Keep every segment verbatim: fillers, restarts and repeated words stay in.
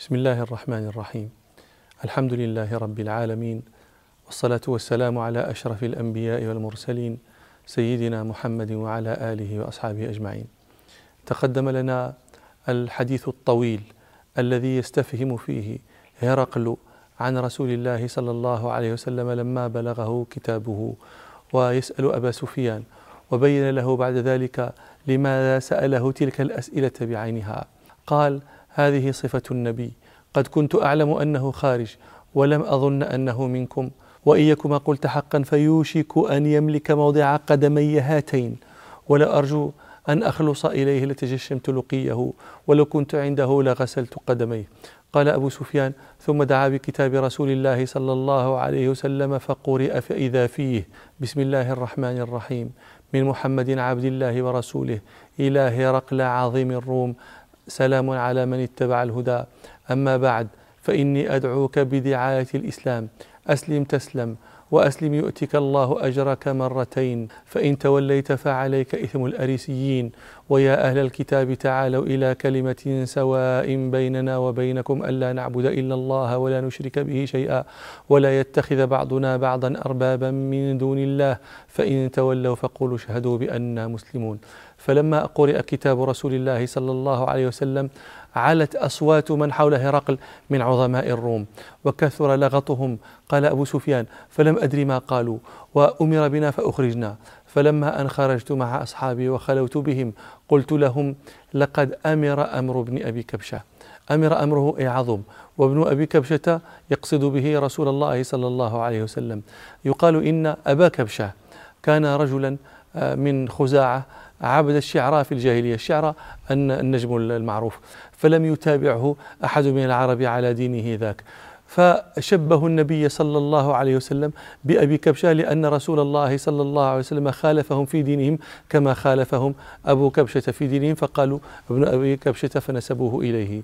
بسم الله الرحمن الرحيم. الحمد لله رب العالمين، والصلاة والسلام على أشرف الأنبياء والمرسلين سيدنا محمد وعلى آله وأصحابه أجمعين. تقدم لنا الحديث الطويل الذي يستفهم فيه هرقل عن رسول الله صلى الله عليه وسلم لما بلغه كتابه ويسأل أبا سفيان، وبين له بعد ذلك لماذا سأله تلك الأسئلة بعينها. قال: هذه صفة النبي، قد كنت أعلم أنه خارج ولم أظن أنه منكم، وإيكما قلت حقا فيوشك أن يملك موضع قدمي هاتين، ولا أرجو أن أخلص إليه لتجشمت لقيه، ولو كنت عنده لغسلت قدميه. قال أبو سفيان: ثم دعا بكتاب رسول الله صلى الله عليه وسلم فقرئ، فإذا فيه: بسم الله الرحمن الرحيم، من محمد عبد الله ورسوله إلى هرقل عظيم الروم، سلام على من اتبع الهدى، أما بعد، فإني أدعوك بدعاية الإسلام، أسلم تسلم، وأسلم يؤتك الله أجرك مرتين، فإن توليت فعليك إثم الأريسيين، ويا أهل الكتاب تعالوا إلى كلمة سواء بيننا وبينكم ألا نعبد إلا الله ولا نشرك به شيئا، ولا يتخذ بعضنا بعضا أربابا من دون الله، فإن تولوا فقولوا اشهدوا بأننا مسلمون. فلما قرئ كتاب رسول الله صلى الله عليه وسلم علت أصوات من حول هرقل من عظماء الروم، وكثر لغطهم. قال أبو سفيان: فلم أدري ما قالوا، وأمر بنا فأخرجنا، فلما أن خرجت مع أصحابي وخلوت بهم قلت لهم: لقد أمر أمر ابن أبي كبشة، أمر أمره أي عظم، وابن أبي كبشة يقصد به رسول الله صلى الله عليه وسلم. يقال إن أبا كبشة كان رجلا من خزاعة عبد الشعراء في الجاهلية، الشعراء النجم المعروف، فلم يتابعه أحد من العرب على دينه ذاك، فشبه النبي صلى الله عليه وسلم بأبي كبشة، لأن رسول الله صلى الله عليه وسلم خالفهم في دينهم كما خالفهم أبو كبشة في دينهم، فقالوا ابن أبي كبشة فنسبوه إليه،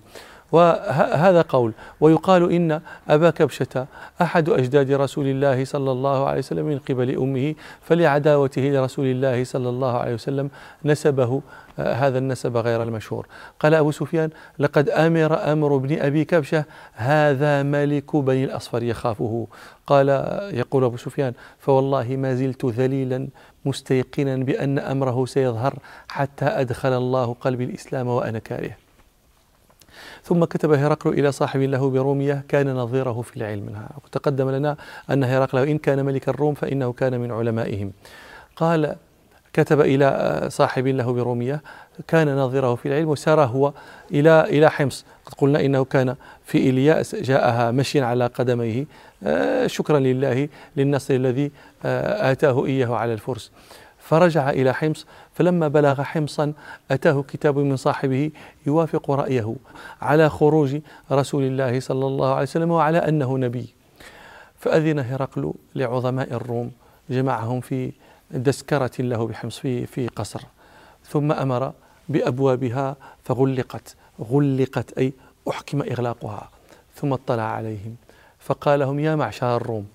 وهذا قول. ويقال إن أبا كبشة أحد أجداد رسول الله صلى الله عليه وسلم من قبل أمه، فلعداوته لرسول الله صلى الله عليه وسلم نسبه هذا النسب غير المشهور. قال أبو سفيان: لقد أمر أمر ابن أبي كبشة، هذا ملك بني الأصفر يخافه. قال يقول أبو سفيان: فوالله ما زلت ذليلا مستيقنا بأن أمره سيظهر حتى أدخل الله قلبي الإسلام وأنا كاره. ثم كتب هرقل إلى صاحب له برومية كان نظيره في العلم منها، وتقدم لنا أن هرقل وإن كان ملك الروم فإنه كان من علمائهم. قال: كتب إلى صاحب له برومية كان نظيره في العلم، وسار هو إلى إلى حمص، قد قلنا إنه كان في إلياس، جاءها مشيا على قدميه شكرا لله للنصر الذي آتاه إياه على الفرس. فرجع إلى حمص، فلما بلغ حمصا أتاه كتاب من صاحبه يوافق رأيه على خروج رسول الله صلى الله عليه وسلم وعلى أنه نبي. فأذن هرقل لعظماء الروم، جمعهم في دسكرة له بحمص في, في قصر، ثم أمر بأبوابها فغلقت، غلقت أي أحكم إغلاقها. ثم اطلع عليهم فقال لهم: يا معشر الروم،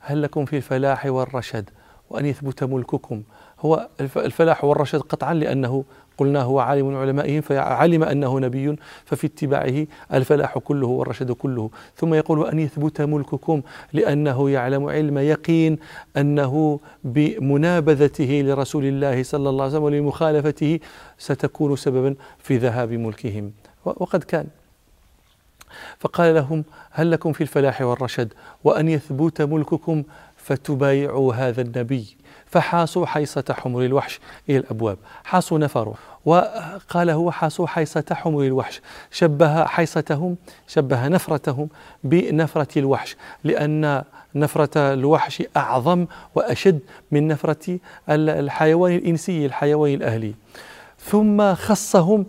هل لكم في الفلاح والرشد وأن يثبت ملككم؟ هو الفلاح والرشد قطعا، لأنه قلنا هو عالم من علمائهم، فعلم أنه نبي، ففي اتباعه الفلاح كله والرشد كله. ثم يقول: أن يثبت ملككم، لأنه يعلم علم يقين أنه بمنابذته لرسول الله صلى الله عليه وسلم ولمخالفته ستكون سببا في ذهاب ملكهم، وقد كان. فقال لهم: هل لكم في الفلاح والرشد وأن يثبت ملككم فتبايعوا هذا النبي. فحاصوا حيصة حمر الوحش إلى الأبواب، حاصوا نفره، وقال هو حاصوا حيصة حمر الوحش، شبه حيصتهم، شبه نفرتهم بنفرة الوحش، لأن نفرة الوحش أعظم وأشد من نفرة الحيوان الإنسي، الحيوان الأهلي. ثم خصهم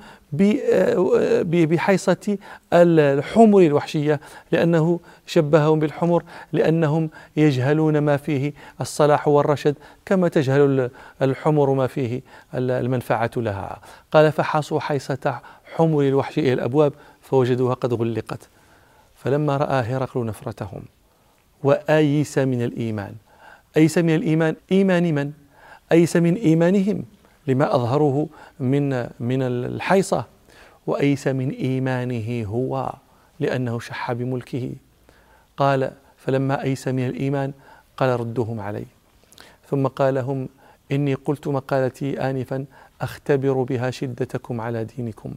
بحيصة الحمر الوحشية، لأنه شبههم بالحمر، لأنهم يجهلون ما فيه الصلاح والرشد كما تجهل الحمر ما فيه المنفعة لها. قال: فحاصوا حيصة حمر الوحش إلى الأبواب فوجدوها قد غلقت. فلما رأى هرقل نفرتهم وآيس من الإيمان، أيس من الإيمان، إيمان من؟ أيس من إيمانهم لما أظهروه من من الحيصة، وأيس من إيمانه هو، لأنه شح بملكه. قال: فلما أيس من الإيمان قال: ردوهم علي. ثم قال لهم: إني قلت مقالتي آنفا أختبر بها شدتكم على دينكم،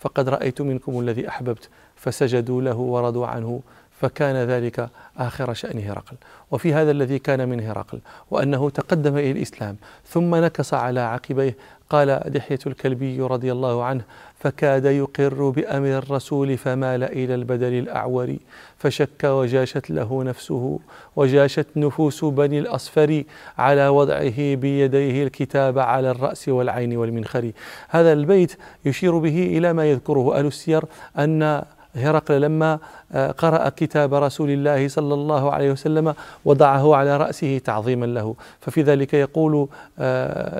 فقد رأيت منكم الذي أحببت، فسجدوا له ورضوا عنه، فكان ذلك آخر شأن هرقل. وفي هذا الذي كان من هرقل، وأنه تقدم إلى الإسلام ثم نكص على عقبيه. قال دحية الكلبي رضي الله عنه: فكاد يقر بأمر الرسول فمال إلى البدل الأعور، فشك وجاشت له نفسه، وجاشت نفوس بني الأصفر على وضعه بيديه الكتاب على الرأس والعين والمنخر. هذا البيت يشير به إلى ما يذكره أهل السير، أن هرقل لما قرأ كتاب رسول الله صلى الله عليه وسلم وضعه على رأسه تعظيما له، ففي ذلك يقول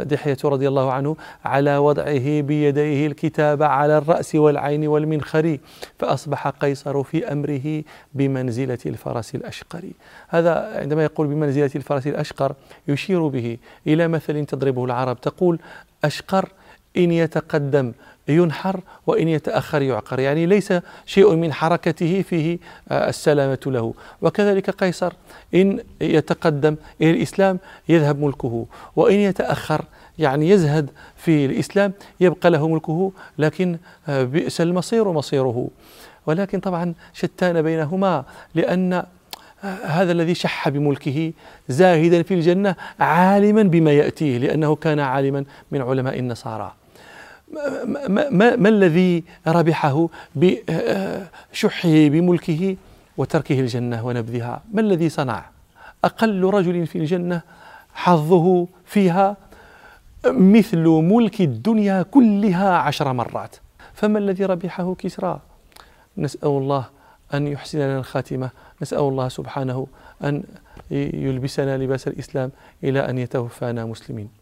دحية رضي الله عنه: على وضعه بيديه الكتاب على الرأس والعين والمنخر، فأصبح قيصر في أمره بمنزلة الفرس الأشقر. هذا عندما يقول بمنزلة الفرس الأشقر يشير به إلى مثل تضربه العرب، تقول: أشقر إن يتقدم ينحر وإن يتأخر يعقر، يعني ليس شيء من حركته فيه السلامة له. وكذلك قيصر إن يتقدم إلى الإسلام يذهب ملكه، وإن يتأخر يعني يزهد في الإسلام يبقى له ملكه، لكن بئس المصير مصيره. ولكن طبعا شتان بينهما، لأن هذا الذي شح بملكه زاهدا في الجنة عالما بما يأتيه، لأنه كان عالما من علماء النصارى. ما, ما, ما الذي ربحه بشحه بملكه وتركه الجنة ونبذها؟ ما الذي صنع؟ أقل رجل في الجنة حظه فيها مثل ملك الدنيا كلها عشر مرات. فما الذي ربحه كسرى؟ نسأل الله أن يحسن لنا الخاتمة، نسأل الله سبحانه أن يلبسنا لباس الإسلام إلى أن يتوفانا مسلمين.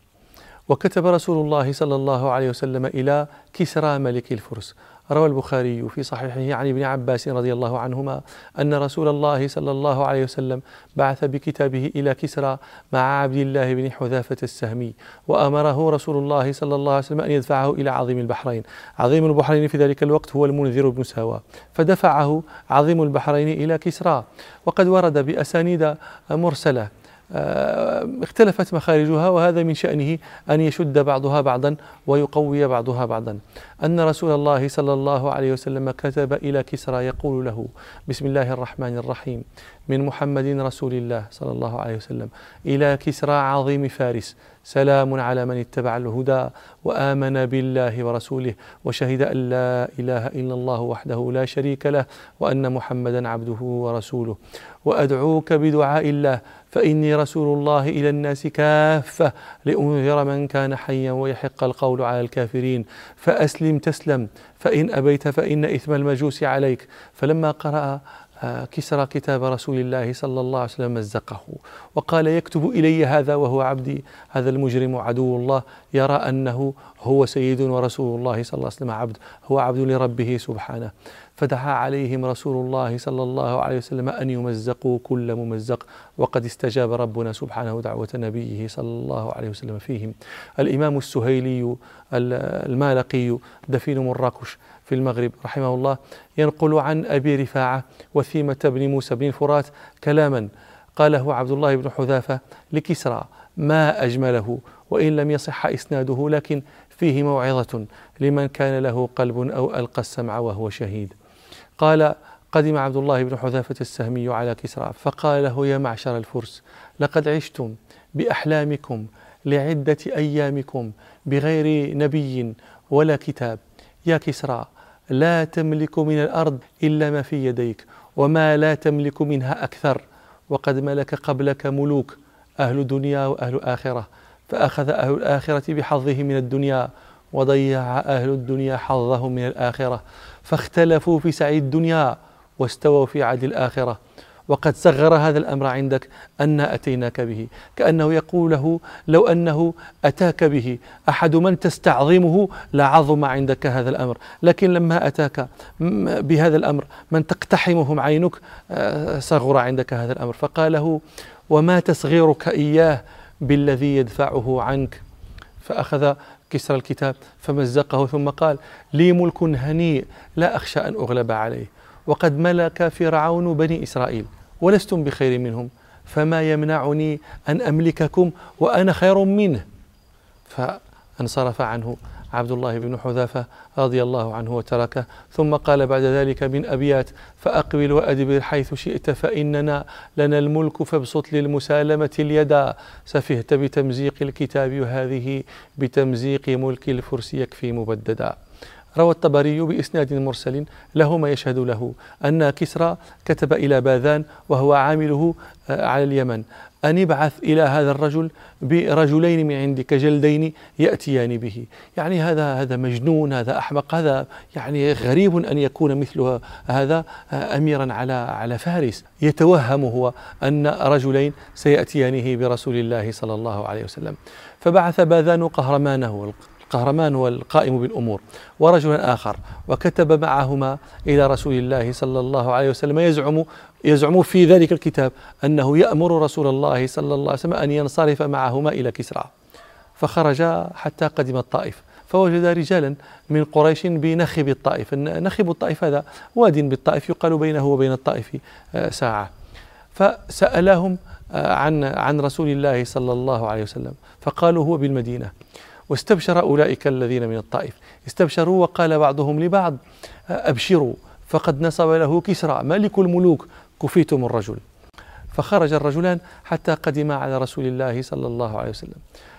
وكتب رسول الله صلى الله عليه وسلم إلى كسرى ملك الفرس. روى البخاري في صحيحه عن ابن عباس رضي الله عنهما أن رسول الله صلى الله عليه وسلم بعث بكتابه إلى كسرى مع عبد الله بن حذافة السهمي، وأمره رسول الله صلى الله عليه وسلم أن يدفعه إلى عظيم البحرين. عظيم البحرين في ذلك الوقت هو المنذر بن سوا، فدفعه عظيم البحرين إلى كسرى. وقد ورد بأسانيد مرسلة اختلفت مخارجها، وهذا من شأنه أن يشد بعضها بعضا ويقوي بعضها بعضا، أن رسول الله صلى الله عليه وسلم كتب إلى كسرى يقول له: بسم الله الرحمن الرحيم، من محمد رسول الله صلى الله عليه وسلم إلى كسرى عظيم فارس، سلام على من اتبع الهدى وآمن بالله ورسوله وشهد أن لا إله إلا الله وحده لا شريك له وأن محمدا عبده ورسوله، وأدعوك بدعاء الله فإني رسول الله إلى الناس كافة لأنذر من كان حيا ويحق القول على الكافرين، فأسلم تسلم فإن أبيت فإن إثم المجوس عليك. فلما قرأ كسرى كتاب رسول الله صلى الله عليه وسلم مزقه وقال: يكتب إلي هذا وهو عبدي، هذا المجرم عدو الله يرى أنه هو سيد ورسول الله صلى الله عليه وسلم عبد، هو عبد لربه سبحانه. فدعا عليهم رسول الله صلى الله عليه وسلم أن يمزقوا كل ممزق، وقد استجاب ربنا سبحانه دعوة نبيه صلى الله عليه وسلم فيهم. الإمام السهيلي المالقي دفين مراكش في المغرب رحمه الله ينقل عن أبي رفاعة وثيمة بن موسى بن الفرات كلاما قاله عبد الله بن حذافة لكسرى ما أجمله، وإن لم يصح إسناده لكن فيه موعظة لمن كان له قلب أو ألقى السمع وهو شهيد. قال: قدم عبد الله بن حذافة السهمي على كسرى فقال له: يا معشر الفرس، لقد عشتم بأحلامكم لعدة أيامكم بغير نبي ولا كتاب. يا كسرى، لا تملك من الأرض إلا ما في يديك، وما لا تملك منها أكثر، وقد ملك قبلك ملوك أهل دنيا وأهل آخرة، فأخذ أهل الآخرة بحظه من الدنيا، وضيع أهل الدنيا حظهم من الآخرة، فاختلفوا في سعي الدنيا واستووا في عدل الآخرة. وقد صغر هذا الأمر عندك أن أتيناك به، كأنه يقول له لو أنه أتاك به أحد من تستعظمه لعظم عندك هذا الأمر، لكن لما أتاك بهذا الأمر من تقتحمهم عينك صغر عندك هذا الأمر. فقال له: وما تصغيرك إياه بالذي يدفعه عنك. فأخذ كسرى الكتاب فمزقه ثم قال: لي ملك هنيء لا أخشى أن أغلب عليه، وقد ملك فرعون بني إسرائيل ولستم بخير منهم، فما يمنعني أن أملككم وأنا خير منه. فانصرف عنه عبد الله بن حذافة رضي الله عنه وتركه، ثم قال بعد ذلك من أبيات: فأقبل وأدبر حيث شئت فإننا لنا الملك، فابسط للمسالمة اليد، سفهت بتمزيق الكتاب وهذه بتمزيق ملك الفرس يكفي مبددا. روى الطبري بإسناد مرسل له ما يشهد له أن كسرى كتب إلى باذان وهو عامله على اليمن أن يبعث إلى هذا الرجل برجلين من عندك جلدين يأتيان به. يعني هذا هذا مجنون، هذا أحمق، هذا يعني غريب أن يكون مثل هذا أميرا على على فارس، يتوهم هو أن رجلين سيأتيانه برسول الله صلى الله عليه وسلم. فبعث باذان قهرمانه، القهرمان هو القائم بالأمور، ورجلا آخر، وكتب معهما إلى رسول الله صلى الله عليه وسلم، يزعم يزعم في ذلك الكتاب أنه يأمر رسول الله صلى الله عليه وسلم أن ينصرف معهما إلى كسرى. فخرج حتى قدم الطائف، فوجد رجالا من قريش بنخب الطائف. نخب الطائف هذا واد بالطائف يقال بينه وبين الطائف ساعة. فسألهم عن عن رسول الله صلى الله عليه وسلم، فقالوا هو بالمدينة. واستبشر أولئك الذين من الطائف، استبشروا وقال بعضهم لبعض: أبشروا فقد نصب له كسرى ملك الملوك، كفيتم الرجل. فخرج الرجلان حتى قدما على رسول الله صلى الله عليه وسلم،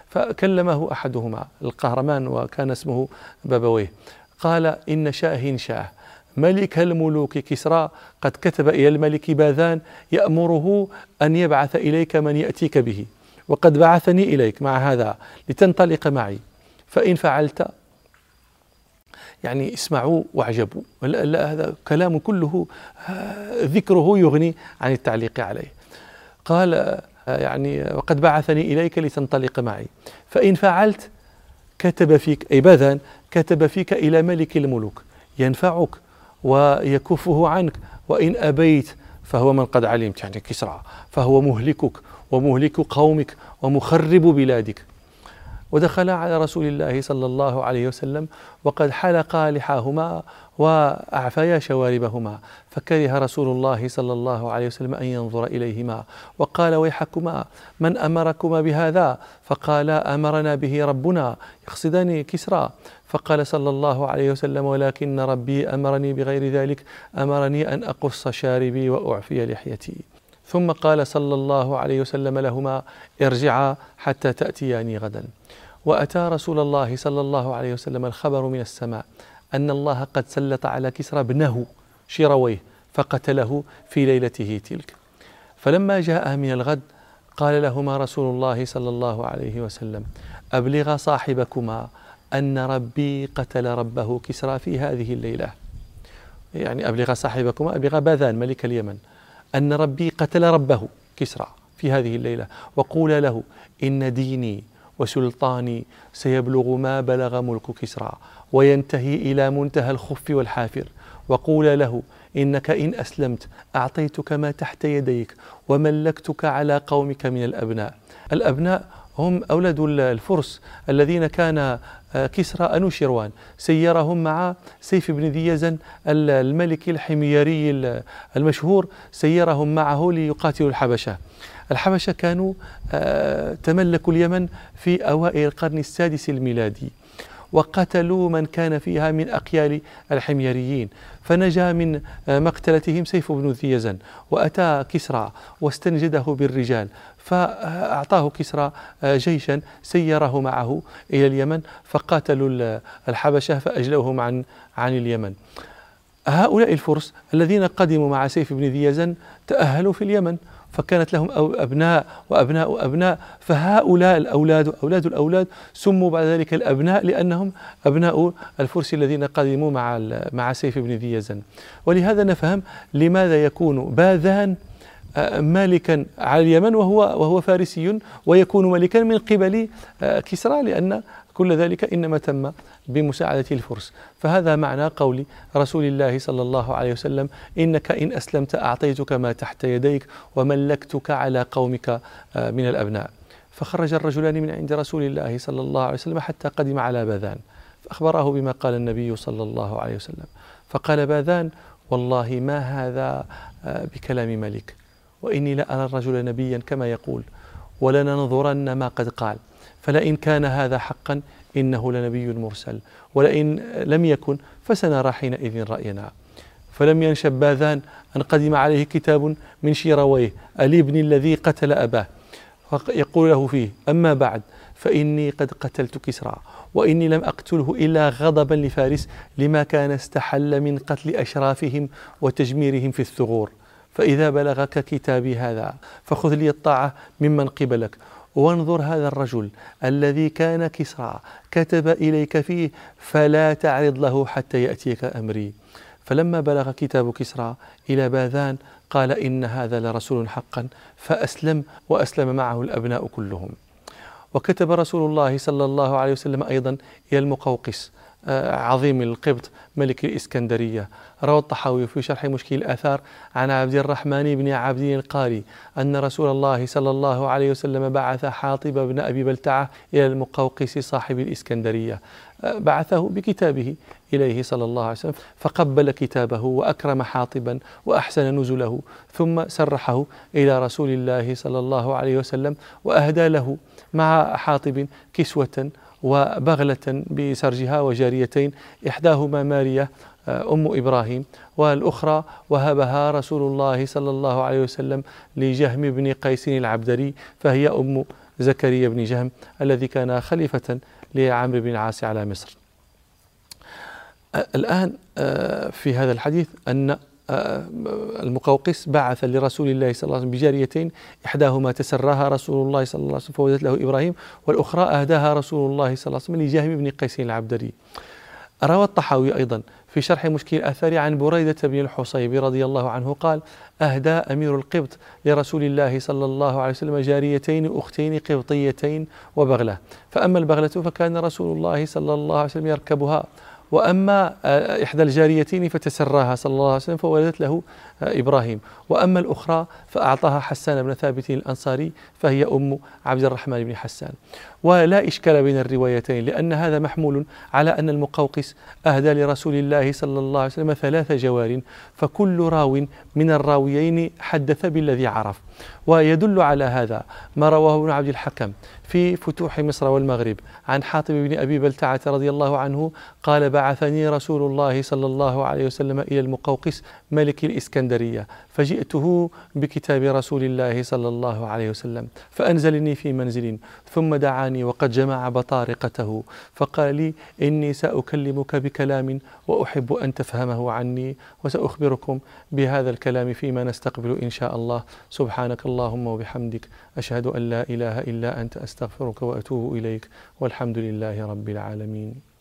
فكلمه أحدهما القهرمان وكان اسمه بابويه، قال: إن شاهين شاه ملك الملوك كسرى قد كتب إلى الملك باذان يأمره أن يبعث إليك من يأتيك به، وقد بعثني إليك مع هذا لتنطلق معي، فإن فعلت يعني اسمعوا واعجبوا. لا, لا هذا كلام كله ذكره يغني عن التعليق عليه. قال يعني: وقد بعثني إليك لتنطلق معي، فإن فعلت كتب فيك، أي باذان كتب فيك إلى ملك الملوك ينفعك ويكفه عنك، وإن أبيت فهو من قد علمت، يعني كسرى، فهو مهلكك ومهلك قومك ومخرب بلادك. ودخل على رسول الله صلى الله عليه وسلم وقد حلقا لحاهما وأعفيا شواربهما، فكره رسول الله صلى الله عليه وسلم أن ينظر إليهما، وقال: ويحكما من أمركما بهذا؟ فقالا: أمرنا به ربنا، يقصدان كسرى. فقال صلى الله عليه وسلم: ولكن ربي أمرني بغير ذلك، أمرني أن أقص شاربي وأعفي لحيتي. ثم قال صلى الله عليه وسلم لهما: ارجعا حتى تأتياني غدا. وأتى رسول الله صلى الله عليه وسلم الخبر من السماء أن الله قد سلط على كسرى ابنه شيرويه فقتله في ليلته تلك. فلما جاء من الغد قال لهما رسول الله صلى الله عليه وسلم: أبلغا صاحبكما أن ربي قتل ربه كسرى في هذه الليلة، يعني أبلغا صاحبكما، أبلغا باذان ملك اليمن، أن ربي قتل ربه كسرى في هذه الليلة، وقولا له: إن ديني وسلطاني سيبلغ ما بلغ ملك كسرى وينتهي إلى منتهى الخف والحافر، وقولا له: إنك إن أسلمت أعطيتك ما تحت يديك وملكتك على قومك من الأبناء. الأبناء هم أولاد الفرس الذين كان كسرى أنوشيروان سيرهم مع سيف بن ذي يزن الملك الحميري المشهور، سيرهم معه ليقاتلوا الحبشة. الحبشة كانوا تملكوا اليمن في أوائل القرن السادس الميلادي، وقتلوا من كان فيها من أقيال الحميريين، فنجا من مقتلتهم سيف بن ذي يزن، وأتى كسرى واستنجده بالرجال، فأعطاه كسرى جيشا سيره معه إلى اليمن، فقاتلوا الحبشة فأجلوهم عن عن اليمن. هؤلاء الفرس الذين قدموا مع سيف بن ذي يزن تأهلوا في اليمن، فكانت لهم أبناء وأبناء أبناء، فهؤلاء الأولاد أولاد الأولاد سموا بعد ذلك الأبناء لأنهم أبناء الفرس الذين قدموا مع مع سيف بن ذي يزن. ولهذا نفهم لماذا يكون باذان مالكا على اليمن وهو وهو فارسي، ويكون ملكا من قبل كسرى، لأن كل ذلك إنما تم بمساعدة الفرس. فهذا معنى قول رسول الله صلى الله عليه وسلم: إنك إن أسلمت أعطيتك ما تحت يديك وملكتك على قومك من الأبناء. فخرج الرجلان من عند رسول الله صلى الله عليه وسلم حتى قدم على باذان، فأخبره بما قال النبي صلى الله عليه وسلم. فقال باذان: والله ما هذا بكلام ملك، وإني لأرى الرجل نبيا كما يقول، ولننظرن ما قد قال، فلئن كان هذا حقا إنه لنبي مرسل، ولئن لم يكن فسنرى حينئذ رأينا. فلم ينشب باذان أن قدم عليه كتاب من شيرويه الابن الذي قتل أباه، يقول له فيه: أما بعد فإني قد قتلت كسرى، وإني لم أقتله إلا غضبا لفارس لما كان استحل من قتل أشرافهم وتجميرهم في الثغور، فإذا بلغك كتابي هذا فخذ لي الطاعة ممن قبلك، وانظر هذا الرجل الذي كان كسرى كتب إليك فيه فلا تعرض له حتى يأتيك أمري. فلما بلغ كتاب كسرى إلى باذان قال: إن هذا لرسول حقا، فأسلم، وأسلم معه الأبناء كلهم. وكتب رسول الله صلى الله عليه وسلم أيضا إلى المقوقس عظيم القبط ملك الإسكندرية. روى الطحاوي في شرح مشكل الآثار عن عبد الرحمن بن عبد القاري أن رسول الله صلى الله عليه وسلم بعث حاطب بن أبي بلتعة إلى المقوقس صاحب الإسكندرية، بعثه بكتابه إليه صلى الله عليه وسلم، فقبل كتابه وأكرم حاطبا وأحسن نزله، ثم سرحه إلى رسول الله صلى الله عليه وسلم، وأهدى له مع حاطب كسوة وبغلة بسرجها وجاريتين، إحداهما ماريا أم إبراهيم، والأخرى وهبها رسول الله صلى الله عليه وسلم لجهم بن قيس العبدري، فهي أم زكريا بن جهم الذي كان خليفة لعمرو بن العاص على مصر. الآن في هذا الحديث أن المقوقس بعث لرسول الله صلى الله عليه وسلم بجاريتين، إحداهما تسرها رسول الله صلى الله عليه وسلم فوزت له إبراهيم، والأخرى أهداها رسول الله صلى الله عليه وسلم لجهم بن قيس العبدري. روى الطحاوي أيضا في شرح مشكل الآثار عن بريدة بن الحصيب رضي الله عنه قال: أهدى أمير القبط لرسول الله صلى الله عليه وسلم جاريتين أختين قبطيتين وبغلة، فأما البغلة فكان رسول الله صلى الله عليه وسلم يركبها، وأما إحدى الجاريتين فتسراها صلى الله عليه وسلم فولدت له إبراهيم، وأما الأخرى فأعطاها حسان بن ثابت الأنصاري فهي أم عبد الرحمن بن حسان. ولا إشكال بين الروايتين، لأن هذا محمول على أن المقوقس أهدى لرسول الله صلى الله عليه وسلم ثلاث جوار، فكل راو من الراويين حدث بالذي عرف. ويدل على هذا ما رواه ابن عبد الحكم في فتوح مصر والمغرب عن حاطب بن أبي بلتعة رضي الله عنه قال: بعثني رسول الله صلى الله عليه وسلم إلى المقوقس ملك الإسكندرية، فجئته بكتاب رسول الله صلى الله عليه وسلم، فأنزلني في منزل، ثم دعاني وقد جمع بطارقته، فقال لي: إني سأكلمك بكلام وأحب أن تفهمه عني، وسأخبركم بهذا الكلام فيما نستقبل إن شاء الله. سبحانك اللهم وبحمدك، أشهد أن لا إله إلا أنت، أستغفرك وأتوب إليك، والحمد لله رب العالمين.